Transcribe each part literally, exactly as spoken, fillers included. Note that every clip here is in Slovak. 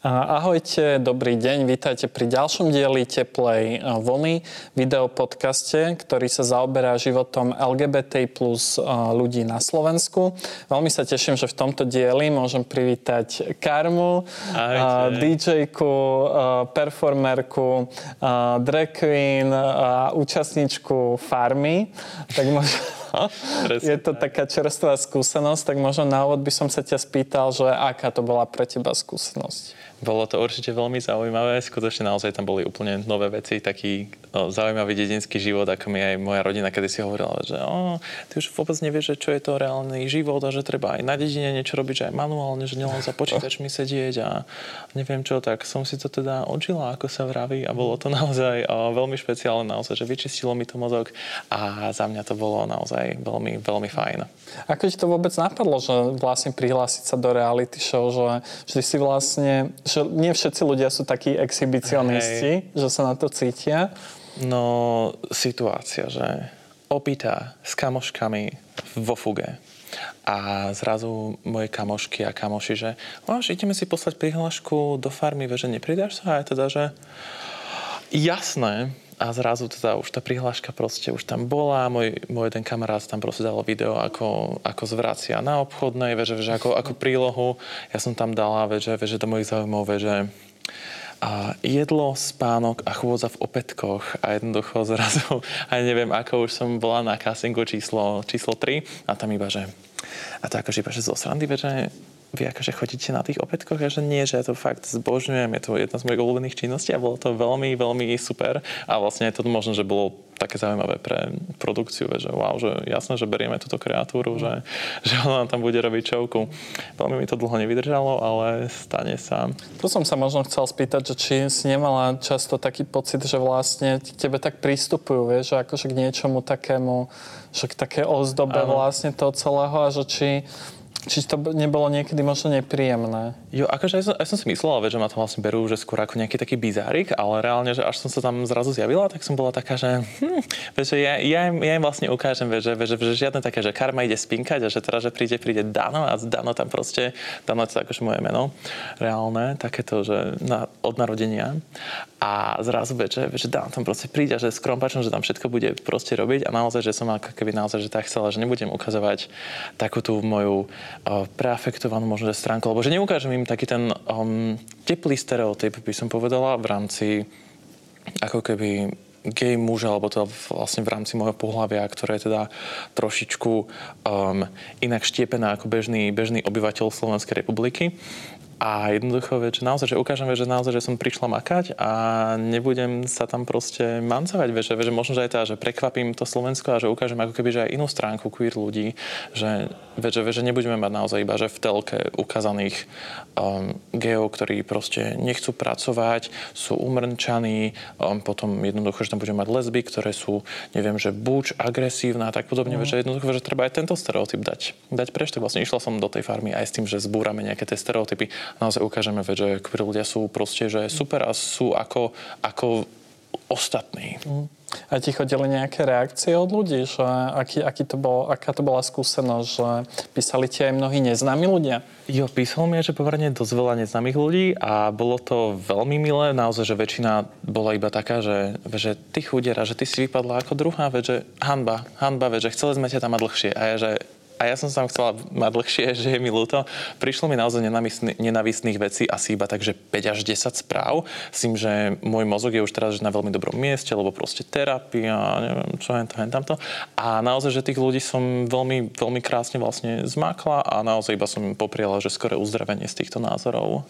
Ahojte, dobrý deň, vítajte pri ďalšom dieli Teplej vlny, videopodcaste, ktorý sa zaoberá životom el gé bé té plus ľudí na Slovensku. Veľmi sa teším, že v tomto dieli môžem privítať Karmu, dý džejku, performerku, drag queen a účastničku Farmy. Tak môžem... Je to taká čerstvá skúsenosť, tak možno na úvod by som sa ťa spýtal, že aká to bola pre teba skúsenosť? Bolo to určite veľmi zaujímavé, skutočne naozaj tam boli úplne nové veci, taký o, zaujímavý dedinský život, ako mi aj moja rodina kedysi hovorila, že o, ty už vôbec nevieš, čo je to reálny život a že treba aj na dedine niečo robiť, že aj manuálne, že nielen za počítačmi sedieť a neviem čo, tak som si to teda odžila, ako sa vraví, a bolo to naozaj o, veľmi špeciálne, naozaj, že vyčistilo mi to mozog a za mňa to bolo naozaj veľmi, veľmi fajn. Ako ti to vôbec napadlo, že vlastne prihlásiť sa do reality show, že, že si vlastne... Že nie všetci ľudia sú takí exhibicionisti, že sa na to cítia. No, situácia, že opýta s kamoškami vo Fuge. A zrazu moje kamošky a kamoši, že máš, ideme si poslať prihlášku do Farmy, že nepridáš sa? A teda, že jasné. A zrazu teda už tá prihláška proste už tam bola. Môj, môj jeden kamarát tam proste dal video, ako, ako zvracia na obchodnej, veže, veže, ako, ako prílohu. Ja som tam dala, veže, veže, do mojich zaujímav, veže, a jedlo, spánok a chôdza v opätkoch. A jednoducho zrazu, aj neviem, ako už som bola na castingu číslo, číslo tri a tam iba, že... A to akože iba, že zo srandy, veže... Vy akože chodíte na tých opätkoch? Ja že nie, že ja to fakt zbožňujem. Je to jedna z mojich obľúbených činností a bolo to veľmi, veľmi super. A vlastne to možno, že bolo také zaujímavé pre produkciu, že wow, že jasné, že berieme túto kreatúru, že, že ona tam bude robiť šovku. Veľmi mi to dlho nevydržalo, ale stane sa. Tu som sa možno chcel spýtať, že či si nemala často taký pocit, že vlastne tebe tak prístupujú, vieš, že akože k niečomu takému, že k také ozdobe ano. Vlastne toho celého a že či... Či to nebolo niekedy možno nepríjemné? Jo, akože aj som, aj som si myslel, že ma to vlastne berú, že skôr ako nejaký taký bizárik, ale reálne, že až som sa tam zrazu zjavila, tak som bola taká, že, hm, že ja, ja, im, ja im vlastne ukážem, že, že, že žiadne také, že Karma ide spinkať a že teraz, že príde, príde Dano a Dano tam proste, Dano je to akože moje meno, reálne, takéto, že na, od narodenia. A zrazu, že, že Dano tam proste príde a že s krompačom, že tam všetko bude proste robiť a naozaj, že som ako keby naozaj, že tak chcela, že nebudem ukazovať takú tú moju preafektovanú možno stránku, lebo že neukážem im taký ten um, teplý stereotyp, by som povedala, v rámci ako keby gay muža, alebo to vlastne v rámci môjho pohlavia, ktoré je teda trošičku um, inak štiepená ako bežný, bežný obyvateľ Slovenskej republiky. A jednoducho, že naozaj, že ukážem, že naozaj, že som prišla makať a nebudem sa tam proste mancovať, že, že možno, že aj tá, že prekvapím to Slovensko a že ukážem ako keby, že aj inú stránku queer ľudí, že, že, že nebudeme mať naozaj iba, že v telke ukázaných um, gejov, ktorí proste nechcú pracovať, sú umrnčaní, um, potom jednoducho, že tam budeme mať lesby, ktoré sú, neviem, že buč, agresívna a tak podobne, mm. že jednoducho, že treba aj tento stereotyp dať, dať preč, tak vlastne išla som do tej Farmy aj s tým, že zbúrame nejaké tie stereotypy. Naozaj ukážeme, že queer ľudia sú proste, že super a sú ako, ako ostatní. A ti chodili nejaké reakcie od ľudí? Že aký, aký to bol, aká to bola skúsenosť? Že písali ti aj mnohí neznámi ľudia? Jo, písal mi, že pomerne dosť veľa neznámych ľudí a bolo to veľmi milé. Naozaj, že väčšina bola iba taká, že, že ty chudiera, že ty si vypadla ako druhá, že hanba, hanba, že chceli sme ťa tam mať dlhšie. A ja, že... A ja som sa tam chcela mať dlhšie, že je mi ľúto. Prišlo mi naozaj nenávistných vecí asi iba tak, že päť až desať správ. S tým, že môj mozog je už teraz na veľmi dobrom mieste, lebo proste terapia, neviem čo, hen to, hen tamto. A naozaj, že tých ľudí som veľmi, veľmi krásne vlastne zmákla a naozaj iba som im popriala, že skoré uzdravenie z týchto názorov.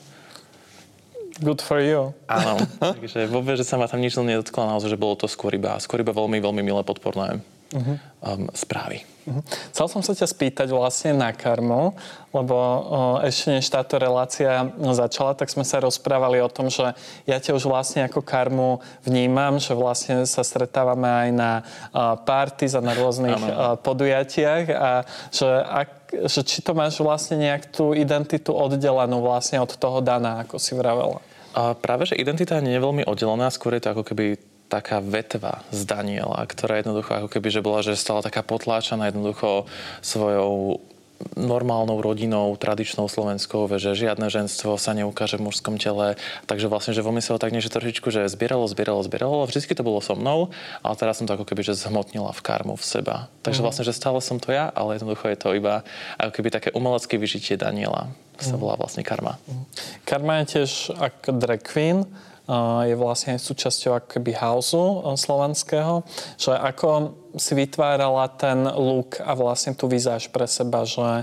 Good for you. Áno, takže vôbec, že sa ma tam nič nedotkla, naozaj, že bolo to skôr iba, skôr iba veľmi, veľmi milé, podporné. Uh-huh. Um, správy. Uh-huh. Chcel som sa ťa spýtať vlastne na Karmu, lebo o, ešte než táto relácia začala, tak sme sa rozprávali o tom, že ja ťa už vlastne ako Karmu vnímam, že vlastne sa stretávame aj na uh, parties a na rôznych uh, podujatiach a že, ak, že či to máš vlastne nejak tú identitu oddelenú vlastne od toho Dana, ako si vravela. Uh, práve, že identita nie je veľmi oddelená, skôr je to ako keby taká vetva z Daniela, ktorá jednoducho ako keby, že bola, že stala taká potláčaná jednoducho svojou normálnou rodinou, tradičnou slovenskou, že žiadne ženstvo sa neukáže v mužskom tele. Takže vlastne, že vo mne sa tak niečo trošičku, že zbieralo, zbieralo, zbieralo. Vždycky to bolo so mnou, ale teraz som to ako keby, že zhmotnila v karmu v seba. Takže mm. vlastne, že stále som to ja, ale jednoducho je to iba ako keby také umelecké vyžitie Daniela. Mm. Sa volá vlastne karma. Mm. Karma je tiež ako drag queen. Je vlastne aj súčasťou akoby houseu slovenského, že ako si vytvárala ten look a vlastne tú vizáž pre seba, že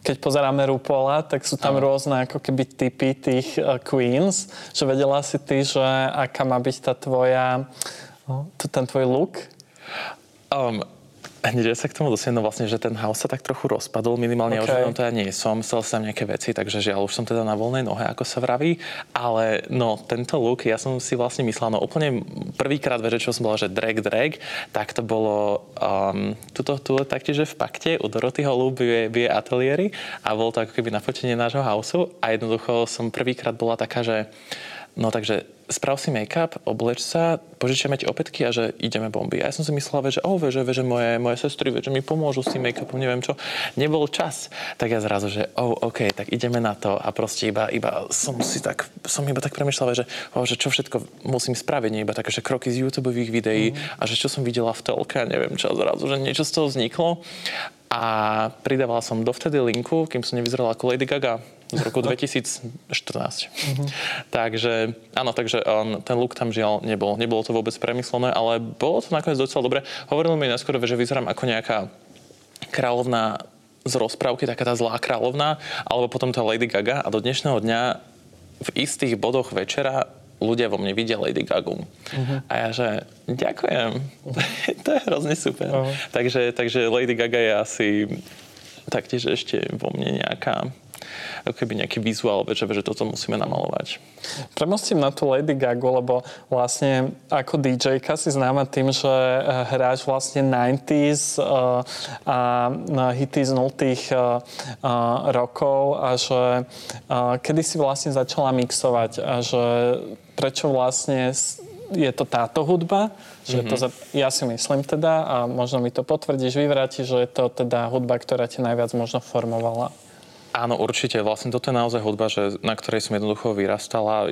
keď pozeráme RuPaula, tak sú tam Aj. rôzne ako keby typy tých queens, že vedela si ty, že aká má byť tá tvoja, ten tvoj look? Um. Hneď sa k tomu dosiahnu vlastne, že ten house sa tak trochu rozpadol, minimálne okay. o to ja nie som, chcel som nejaké veci, takže žiaľ, už som teda na voľnej nohe, ako sa vraví, ale no, tento look, ja som si vlastne myslel, no úplne prvýkrát, čo som bola, že drag, drag, tak to bolo um, tuto, tu taktiež v Pakte, u Doroty Holubovej ateliéry a bol to ako keby nafotenie nášho houseu a jednoducho som prvýkrát bola taká, že no takže sprav si make-up, obleč sa, požičiame ti opätky a že ideme bomby. A ja som si myslela, že oh, veže, veže moje, moje sestry, veže mi pomôžu s tým make-upom, neviem čo. Nebol čas. Tak ja zrazu, že oh, ok, tak ideme na to. A proste iba, iba som si tak, som iba tak premyšľala, že, oh, že čo všetko musím spraviť, nie iba také, že kroky z YouTubeových videí mm. a že čo som videla v telke, neviem čo, zrazu, že niečo z toho vzniklo. A pridávala som dovtedy linku, kým som nevyzerala ako Lady Gaga z roku dvetisícštrnásť. Mm-hmm. Takže, áno, takže um, ten look tam žiaľ nebol. Nebolo to vôbec premyslené, ale bolo to nakoniec docela dobre. Hovorilo mi neskôr, že vyzerám ako nejaká kráľovná z rozprávky, taká tá zlá kráľovná, alebo potom tá Lady Gaga a do dnešného dňa v istých bodoch večera ľudia vo mne vidia Lady Gagu. Uh-huh. A ja že, ďakujem. To je hrozne super. Uh-huh. Takže, takže Lady Gaga je asi taktiež ešte vo mne nejaká, ako keby nejaký vizuál, že, že toto musíme namalovať. Premostím na tú Lady Gagu, lebo vlastne ako DJka si známa tým, že hráš vlastne deväťdesiatky uh, a hity z nultých uh, rokov a že uh, kedy si vlastne začala mixovať a že prečo vlastne je to táto hudba, že mm-hmm. to za, ja si myslím teda a možno mi to potvrdíš, vyvrátiš, že je to teda hudba, ktorá ťa najviac možno formovala. Áno, určite. Vlastne toto je naozaj hudba, že, na ktorej som jednoducho vyrastala.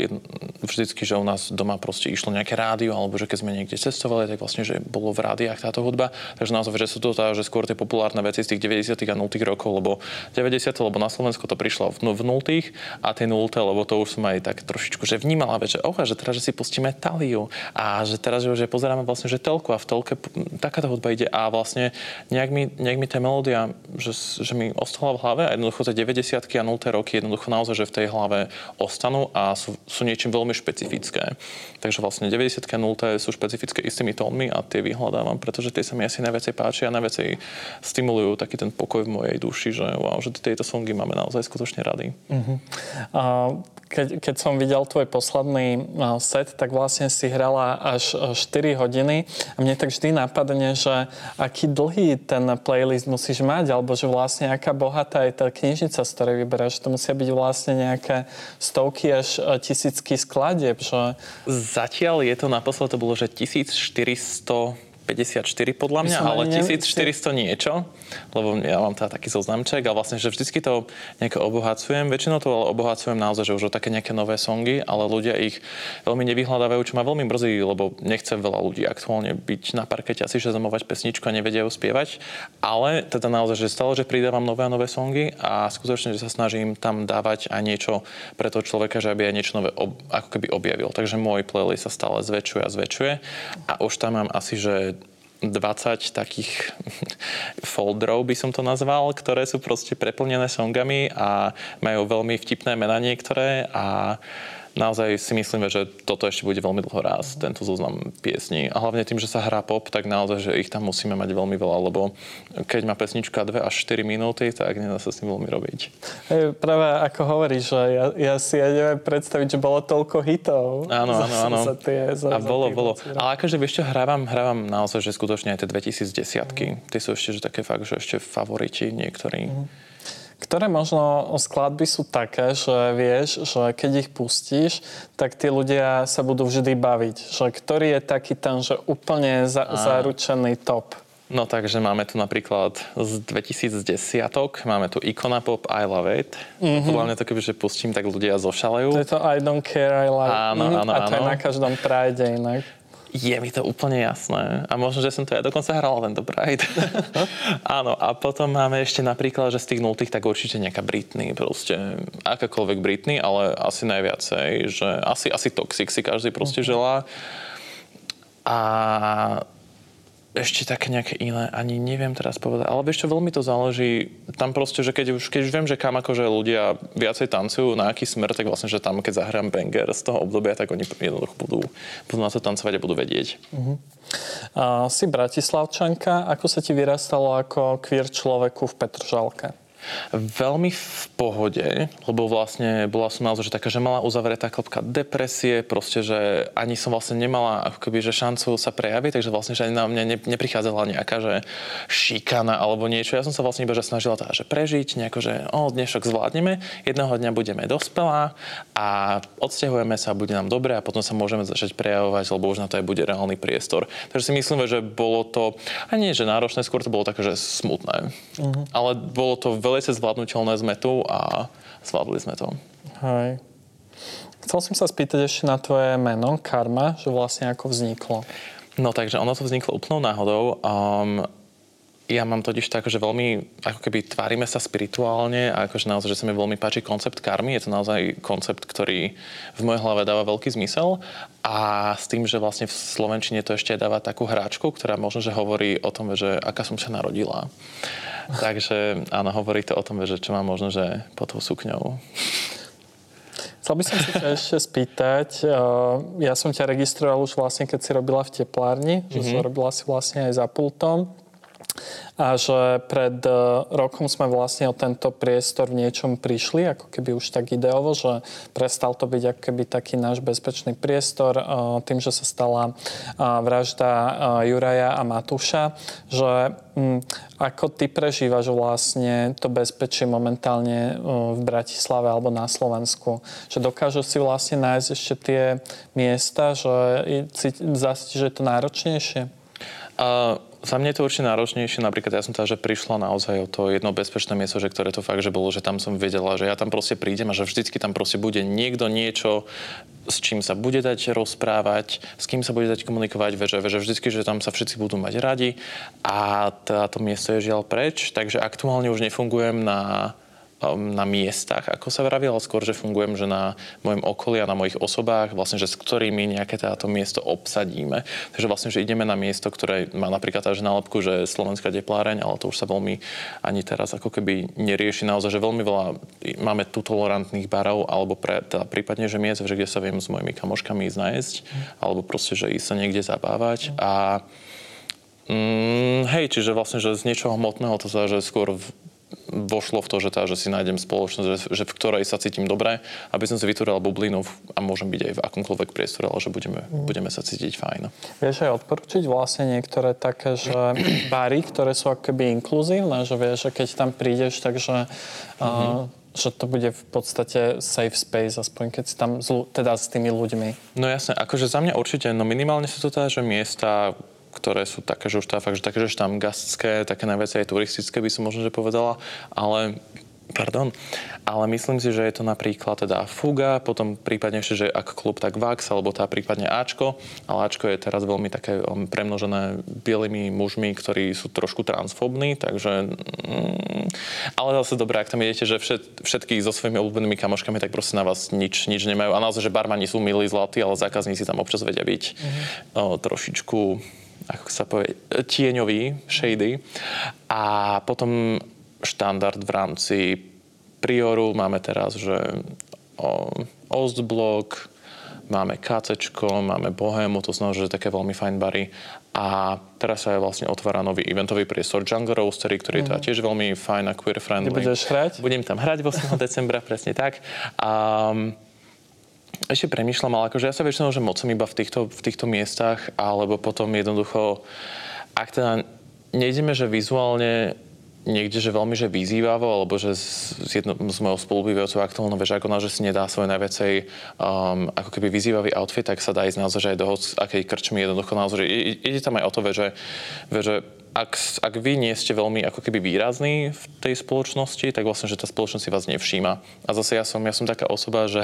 Vždycky, že u nás doma proste išlo nejaké rádio, alebo že keď sme niekde cestovali, tak vlastne, že bolo v rádiách táto hudba. Takže naozaj, že sú to tá, že skôr tie populárne veci z tých deväťdesiatych a nultých rokov, lebo deväťdesiate, lebo na Slovensku to prišlo v nultých a tie nulte, lebo to už som aj tak trošičku, že vnímala, že oha, že teraz, že si pustíme Taliu a že teraz, že pozeráme vlastne, že telku a v telke takáto hudba ide a vlastne nejak mi, nejak mi tá melódia, že, že mi ostala v hlave a jednoducho deväťdesiatky a nulté roky jednoducho naozaj, že v tej hlave ostanú a sú, sú niečím veľmi špecifické. Takže vlastne deväťdesiatky a nulté sú špecifické istými tónmi a tie vyhľadávam, pretože tie sa mi asi najviacej páčia a najviacej stimulujú taký ten pokoj v mojej duši, že wow, že tieto songy máme naozaj skutočne rady. Uh-huh. Uh, keď, keď som videl tvoj posledný uh, set, tak vlastne si hrala až uh, štyri hodiny a mne tak vždy napadne, že aký dlhý ten playlist musíš mať, alebo že vlastne aká bohatá je tá knižnica, z ktorej vyberáš. To musia byť vlastne nejaké stovky až tisícky skladieb, že? Zatiaľ je to naposled, to bolo, že tisícštyristopäťdesiatštyri podľa mňa, ale tisícštyristo niečo, lebo ja mám teda taký zoznamček, ale vlastne, že vždycky to nejako obohacujem. Väčšinou to ale obohacujem naozaj, že už také nejaké nové songy, ale ľudia ich veľmi nevyhľadávajú, čo ma veľmi mrzí, lebo nechce veľa ľudí aktuálne byť na parkete asi šezamovať pesničku a nevedia ju spievať, ale teda naozaj, že stále, že pridávam nové a nové songy a skutočne, že sa snažím tam dávať aj niečo pre toho človeka, že aby aj niečo nové ob, ako keby objavil. Takže môj playlist sa stále zväčšuje a zväčšuje a už tam mám asi, že dvadsať takých folderov by som to nazval, ktoré sú proste preplnené songami a majú veľmi vtipné mená niektoré a naozaj si myslíme, že toto ešte bude veľmi dlho rásť, tento zoznam piesní. A hlavne tým, že sa hrá pop, tak naozaj, že ich tam musíme mať veľmi veľa, lebo keď má pesnička dve až štyri minúty, tak nedá sa s tým veľmi robiť. Hey, práve ako hovoríš, že ja, ja si ja neviem predstaviť, že bolo toľko hitov. Áno, áno, áno. Za tie, za, a bolo, bolo. Ale akože ešte hrávam, hrávam naozaj, že skutočne aj tie dvetisícdesiatky. Mm. Tie sú ešte že také fakt, že ešte favoriti niektorí. Mm. Ktoré možno skladby sú také, že vieš, že keď ich pustíš, tak tí ľudia sa budú vždy baviť. Že ktorý je taký ten, že úplne za- zaručený top? No takže máme tu napríklad z dvetisícdesať, máme tu Ikona Pop, I Love It. Mm-hmm. Hlavne to, kebyže pustím, tak ľudia zošalejú. To je to I Don't Care, I Love It. Áno, áno, áno. A to je na každom Pride inak. Je mi to úplne jasné. A možno, že som to ja dokonca hral tento Pride. Áno, a potom máme ešte napríklad, že z tých nultých tak určite nejaká Britney, proste akákoľvek Britney, ale asi najviacej, že asi, asi Toxic si každý proste želá. A ešte také nejaké iné, ani neviem teraz povedať. Ale vieš čo, veľmi to záleží. Tam proste, že keď už, keď už viem, že kam akože ľudia viacej tancujú, na aký smer, tak vlastne, že tam, keď zahrám banger z toho obdobia, tak oni jednoducho budú, budú na to tancovať a budú vedieť. Uh-huh. A si Bratislavčanka. Ako sa ti vyrastalo ako queer človeku v Petržalke? Veľmi v pohode, lebo vlastne bola som naozaj taká, že mala uzavretá klopka depresie, proste, že ani som vlastne nemala ako keby, že šancu sa prejaviť, takže vlastne, že ani na mňa ne, neprichádzala nejaká, že šikana alebo niečo. Ja som sa vlastne iba, že snažila tá, že prežiť, nejako, že o, dnešok zvládneme, jedného dňa budeme dospelá a odstiahujeme sa a bude nám dobre a potom sa môžeme začať prejavovať, lebo už na to aj bude reálny priestor. Takže si myslím, že bolo to, a nie, že náročné, skôr to bolo také, že smutné. Uh-huh. Ale bolo to veľ je zvládnutelné sme tu a zvládli sme to. Hej. Chcel som sa spýtať ešte na tvoje meno, Karma, že vlastne ako vzniklo. No takže ono to vzniklo úplnou náhodou. Um, ja mám totiž tak, že veľmi, ako keby tvárime sa spirituálne a akože naozaj, že sa mi veľmi páči koncept karmy. Je to naozaj koncept, ktorý v mojej hlave dáva veľký zmysel. A s tým, že vlastne v slovenčine to ešte dáva takú hráčku, ktorá možno, že hovorí o tom, že aká som sa narodila. Takže áno, hovorí to o tom, že čo mám možno, že pod tou sukňou. Chcel by som si ťa ešte spýtať. Ja som ťa registroval už vlastne, keď si robila v teplárni, mm-hmm. že som robila si vlastne aj za pultom. A že pred rokom sme vlastne o tento priestor v niečom prišli, ako keby už tak ideovo, že prestal to byť ako keby taký náš bezpečný priestor tým, že sa stala vražda Juraja a Matúša, že ako ty prežívaš vlastne to bezpečie momentálne v Bratislave alebo na Slovensku? Že dokážu si vlastne nájsť ešte tie miesta, že zase, že je to náročnejšie? Uh... Za mňa je to určite náročnejšie. Napríklad ja som tá, že prišla naozaj o to jedno bezpečné miesto, že ktoré to fakt, že bolo, že tam som vedela, že ja tam proste prídem a že vždycky tam proste bude niekto niečo, s čím sa bude dať rozprávať, s kým sa bude dať komunikovať, že, že vždycky, že tam sa všetci budú mať radi a to miesto je žiaľ preč. Takže aktuálne už nefungujem na... na miestach, ako sa vraví, ale skôr, že fungujem, že na mojom okolí a na mojich osobách, vlastne, že s ktorými nejaké táto miesto obsadíme. Takže vlastne, že ideme na miesto, ktoré má napríklad až nálepku, že Slovenská tepláreň, ale to už sa veľmi ani teraz ako keby nerieši naozaj, že veľmi veľa máme tu tolerantných barov, alebo pre, teda prípadne, že miest, že kde sa viem s mojimi kamoškami ísť nájsť, mm. alebo proste, že ísť sa niekde zabávať mm. a mm, hej, čiže vlastne, že z niečoho hmotného to sa, že skôr v, vošlo v to, že, tá, že si nájdem spoločnosť, že, že v ktorej sa cítim dobre, aby som si vytvoril bublinu a môžem byť aj v akomkoľvek priestore, ale že budeme, mm. budeme sa cítiť fajn. Vieš aj odporúčiť vlastne niektoré také, že bary, ktoré sú akoby inkluzívne, že vieš, že keď tam prídeš, takže mm-hmm. uh, že to bude v podstate safe space, aspoň keď si tam teda s tými ľuďmi. No jasne, akože za mňa určite, no minimálne sú to tá, že miesta, ktoré sú také, že už tá fakt, že také, že štamgastské, také najviac aj turistické by som možno, že povedala, ale pardon, ale myslím si, že je to napríklad teda Fuga, potom prípadne ešte, že ak klub, tak Wax, alebo tá prípadne Ačko, ale Ačko je teraz veľmi také premnožené bielými mužmi, ktorí sú trošku transfóbni, takže mm, ale zase dobré, ak tam idete, že všet, všetkých so svojimi obľúbenými kamoškami, tak proste na vás nič, nič nemajú a naozaj, že barmani sú milí, zlatí, ale zákazníci tam občas vedia byť mm-hmm. o, trošičku ako sa povie, tieňový, shady. A potom štandard v rámci Prioru máme teraz, že ostblok, máme KCčko, máme Bohemu, to znamená, že také veľmi fajn bary. A teraz sa aj vlastne otvára nový eventový priestor Jungle Roastery, ktorý je teda tiež veľmi fajn a queer friendly. Ty budeš hrať? Budem tam hrať ôsmeho decembra, presne tak. A ešte premýšľam, ale akože ja sa väčšinou, že moc som iba v týchto, v týchto miestach, alebo potom jednoducho, ak teda nejdeme, že vizuálne niekde, že veľmi, že vyzývavo, alebo že z, jedno, z mojho spolubývajúceho aktuálneho vežákona, že si nedá svoj najväcej um, ako keby vyzývavý outfit, tak sa dá ísť naozor, že aj do akej krčmy jednoducho naozor. Ide tam aj o to, že, že Ak, ak vy nie ste veľmi ako keby výrazní v tej spoločnosti, tak vlastne, že tá spoločnosť si vás nevšíma. A zase ja som, ja som taká osoba, že,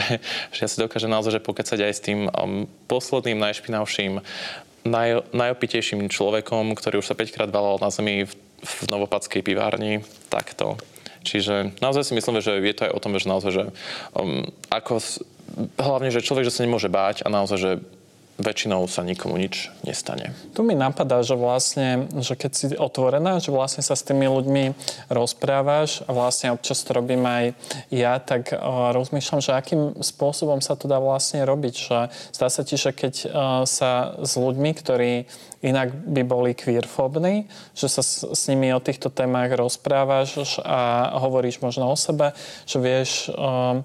že ja si dokážem naozaj že pokecať aj s tým um, posledným, najšpinavším, naj, najopitejším človekom, ktorý už sa päťkrát valal na zemi v, v Novopadskej pivárni. Takto. Čiže naozaj si myslím, že je to aj o tom, že naozaj, že um, ako, hlavne, že človek, že sa nemôže báť a naozaj, že väčšinou sa nikomu nič nestane. Tu mi napadá, že vlastne, že keď si otvorená, že vlastne sa s tými ľuďmi rozprávaš a vlastne občas to robím aj ja, tak uh, rozmýšľam, že akým spôsobom sa to dá vlastne robiť. Že zdá sa ti, že keď uh, sa s ľuďmi, ktorí inak by boli queerfóbni, že sa s, s nimi o týchto témach rozprávaš a hovoríš možno o sebe, že vieš... Uh,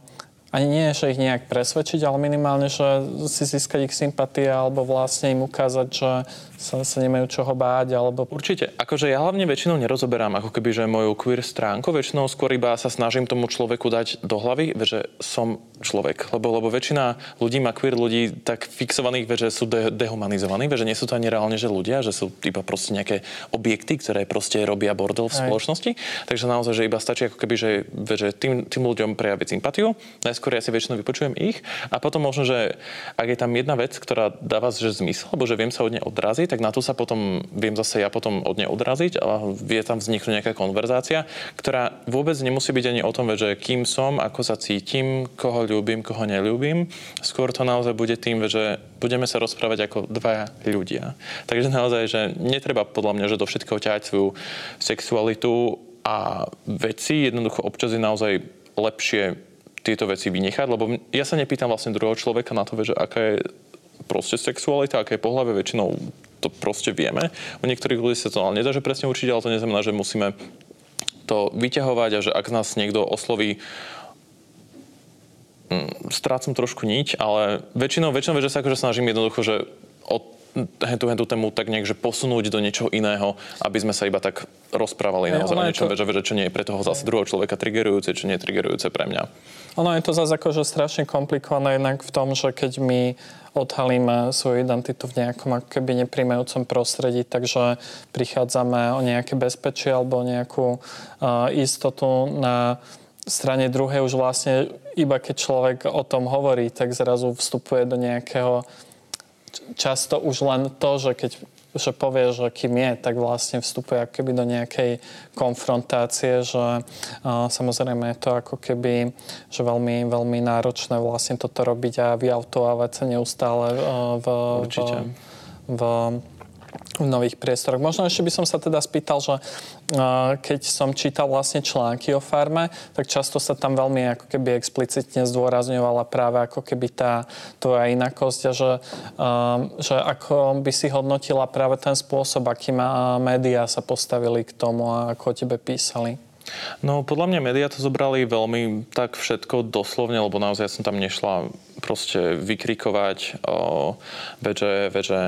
Ani nie, že ich nejak presvedčiť, ale minimálne, že si získať ich sympatie alebo vlastne im ukázať, že sa, sa nemajú čoho báť, alebo... Určite. Akože ja hlavne väčšinou nerozoberám ako keby, že moju queer stránku. Väčšinou skôr iba sa snažím tomu človeku dať do hlavy, že som človek. Lebo, lebo väčšina ľudí má queer ľudí tak fixovaných, že sú de- dehumanizovaní, že nie sú to ani reálne, že ľudia, že sú iba proste nejaké objekty, ktoré proste robia bordel v spoločnosti. Aj. Takže naozaj, že iba stačí ako keby, že, že tým, tým ľuďom prejaviť sympatiu. Skôr ja si väčšinou vypočujem ich a potom možno, že ak je tam jedna vec, ktorá dáva že zmysel, alebo že viem sa od nej odraziť, tak na to sa potom viem zase ja potom od nej odraziť a vie tam vzniknúť nejaká konverzácia, ktorá vôbec nemusí byť ani o tom, že kým som, ako sa cítim, koho ľúbim, koho neľúbim. Skôr to naozaj bude tým, že budeme sa rozprávať ako dvaja ľudia. Takže naozaj, že netreba podľa mňa, že do všetkého ťahať svoju sexualitu a veci. Jednoducho občas je naozaj lepšie tieto veci vynechať, lebo ja sa nepýtam vlastne druhého človeka na to, že aká je proste sexualita, aké je pohlavie, väčšinou to proste vieme. U niektorých ľudí sa to ale nedá, že presne určite, ale to neznamená, že musíme to vyťahovať a že ak nás niekto osloví, hm, strácam trošku niť, ale väčšinou, väčšinou že sa akože snažím jednoducho, že od tú hentu tému tak nejak, že posunúť do niečoho iného, aby sme sa iba tak rozprávali naozaj o niečom, to... čo nie je pre toho zase druhého človeka triggerujúce, čo nie je triggerujúce pre mňa. Ono je to zase akože strašne komplikované jednak v tom, že keď my odhalíme svoju identitu v nejakom ako keby nepríjmajúcom prostredí, takže prichádzame o nejaké bezpečie alebo o nejakú uh, istotu na strane druhej už vlastne iba keď človek o tom hovorí, tak zrazu vstupuje do nejakého často už len to, že keď že povie, že kým je, tak vlastne vstupuje akoby do nejakej konfrontácie, že uh, samozrejme je to ako keby, že veľmi, veľmi náročné vlastne toto robiť a vyautovávať sa neustále uh, v, v, v, v nových priestoroch. Možno ešte by som sa teda spýtal, že uh, keď som čítal vlastne články o Farme, tak často sa tam veľmi ako keby explicitne zdôrazňovala práve ako keby tá tvoja inakosť a že, uh, že ako by si hodnotila práve ten spôsob, akým uh, médiá sa postavili k tomu a ako o tebe písali. No podľa mňa médiá to zobrali veľmi tak všetko doslovne, lebo naozaj som tam nešla proste vykrikovať o veže, veže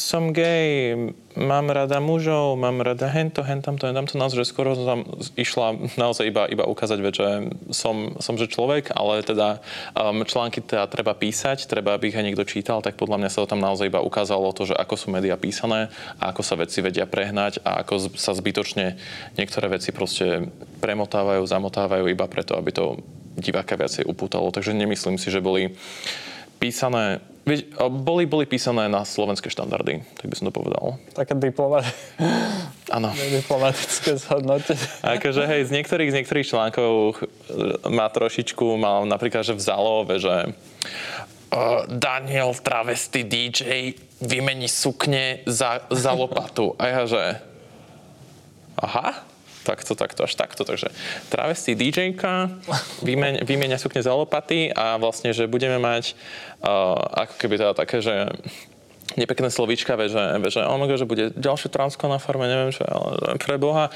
som gay, mám rada mužov, mám rada hento, hentamto, hentamto. Naozaj, že skoro som išla naozaj iba, iba ukázať, že som, som že človek, ale teda um, články teda treba písať, treba, aby ich aj niekto čítal, tak podľa mňa sa to tam naozaj iba ukázalo to, že ako sú médiá písané a ako sa veci vedia prehnať a ako sa zbytočne niektoré veci proste premotávajú, zamotávajú iba preto, aby to diváka viacej upútalo. Takže nemyslím si, že boli písané Boli, boli písané na slovenské štandardy, tak by som to povedal. Také diplomat... Áno. Diplomatické zhodnotenie. Akože hej, z niektorých, z niektorých článkov má trošičku, mám napríklad, že vzalo, že uh, Daniel travesty dý džej vymení sukne za, za lopatu. A ja, že aha, takto, takto, až takto. Takže travesti dý džejka vymen, vymenia sukne za lopaty a vlastne, že budeme mať uh, ako keby teda také, že nepekné slovíčka, veže, veže, oh my God, že bude ďalšie transko na Farme, neviem čo, ale pre Boha.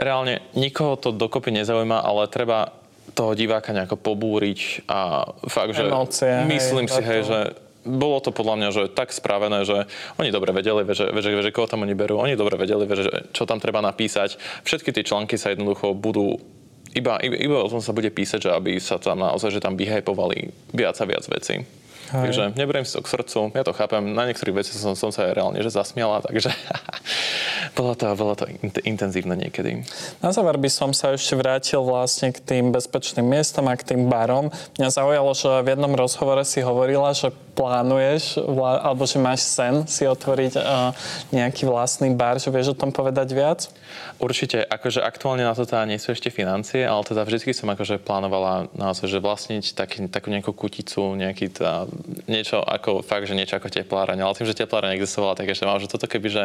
Reálne nikoho to dokopy nezaujíma, ale treba toho diváka nejako pobúriť a fakt, že emócie, myslím hej, si, hej, že bolo to podľa mňa, že tak spravené, že oni dobre vedeli, že, že, že koho tam oni berú, oni dobre vedeli, že čo tam treba napísať. Všetky tie články sa jednoducho budú, iba, iba, iba o tom sa bude písať, že aby sa tam naozaj, že tam vyhajpovali viac a viac vecí. Aj. Takže neberiem si to k srdcu, ja to chápem. Na niektorých veciach som, som sa aj reálne že zasmiala, takže bola to, bola to in- intenzívne niekedy. Na záver by som sa ešte vrátil vlastne k tým bezpečným miestom a k tým barom. Mňa zaujalo, že v jednom rozhovore si hovorila, že plánuješ, vla- alebo že máš sen si otvoriť uh, nejaký vlastný bar, že vieš o tom povedať viac? Určite, akože aktuálne na to teda nie sú ešte financie, ale teda vždycky som akože plánovala naozaj, že vlastniť taký, takú nejakú kuticu, nejaký tá, niečo ako fakt, že niečo ako tepláraň, ale tým, že tepláraň existovala, tak ešte mám, že toto keby, že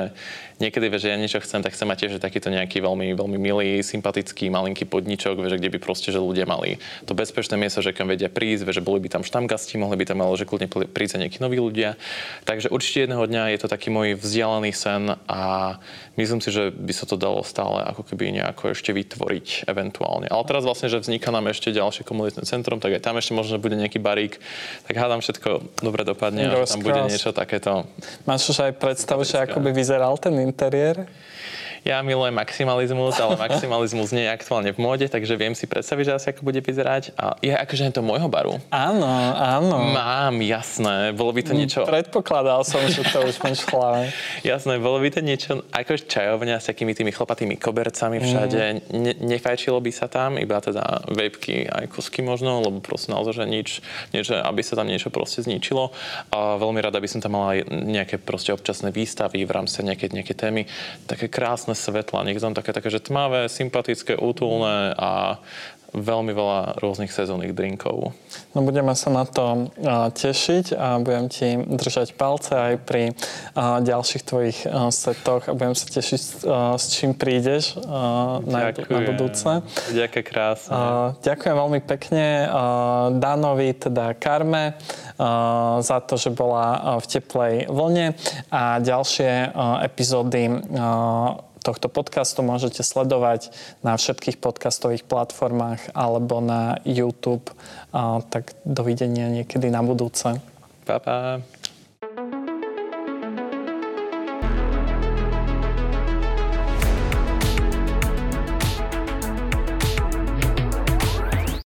niekedy vieš, že ja niečo chcem, tak chcem mať tiež takýto nejaký veľmi, veľmi milý, sympatický, malinký podničok, vieš, kde by proste, že ľudia mali to bezpečné miesto, že kam vedia prísť, vieš, že boli by tam štamgasti, mohli by tam, ale že kľudne prísť nejakí noví ľudia. Takže určite jedného dňa je to taký môj vzdialený sen a myslím si, že by sa to dalo stále ako keby nejako ešte vytvoriť eventuálne. Ale teraz vlastne, že vzniká nám ešte ďalšie komunitné centrum, tak aj tam ešte možno bude nejaký barík, tak hádam všetko dobre dopadne a tam bude niečo takéto. Máš už aj predstavu, že ako by vyzeral ten interiér? Ja milujem maximalizmus, ale maximalizmus nie je aktuálne v móde, takže viem si predstaviť, že asi ako bude vyzerať. A je akože to môjho baru. Áno, áno. Mám, jasné. Bolo by to niečo... Predpokladal som, že to už máš v hlave. Jasné, bolo by to niečo ako čajovňa s takými tými chlopatými kobercami všade. Mm. Ne, nefajčilo by sa tam, iba teda vejpky aj kusky možno, lebo proste naozaj, že nič, niečo, aby sa tam niečo proste zničilo. A veľmi rada by som tam mala nejaké proste občasné výstavy v rámci nejaké, nejaké témy. Také krásne svetla, niekde tam také, také, že tmavé, sympatické, útulné a veľmi veľa rôznych sezónnych drinkov. No budeme sa na to uh, tešiť a budem ti držať palce aj pri uh, ďalších tvojich uh, setoch a budem sa tešiť, uh, s čím prídeš uh, na, na budúce. Ďakujem krásne. Uh, ďakujem veľmi pekne uh, Danovi, teda Karme, uh, za to, že bola uh, v Teplej vlne a ďalšie uh, epizódy uh, tohto podcastu môžete sledovať na všetkých podcastových platformách alebo na YouTube. A tak dovidenia niekedy na budúce. Pa, pa.